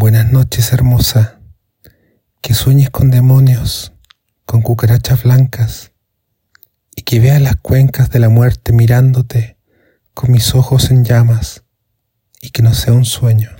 Buenas noches, hermosa, que sueñes con demonios, con cucarachas blancas, y que veas las cuencas de la muerte mirándote con mis ojos en llamas, y que no sea un sueño.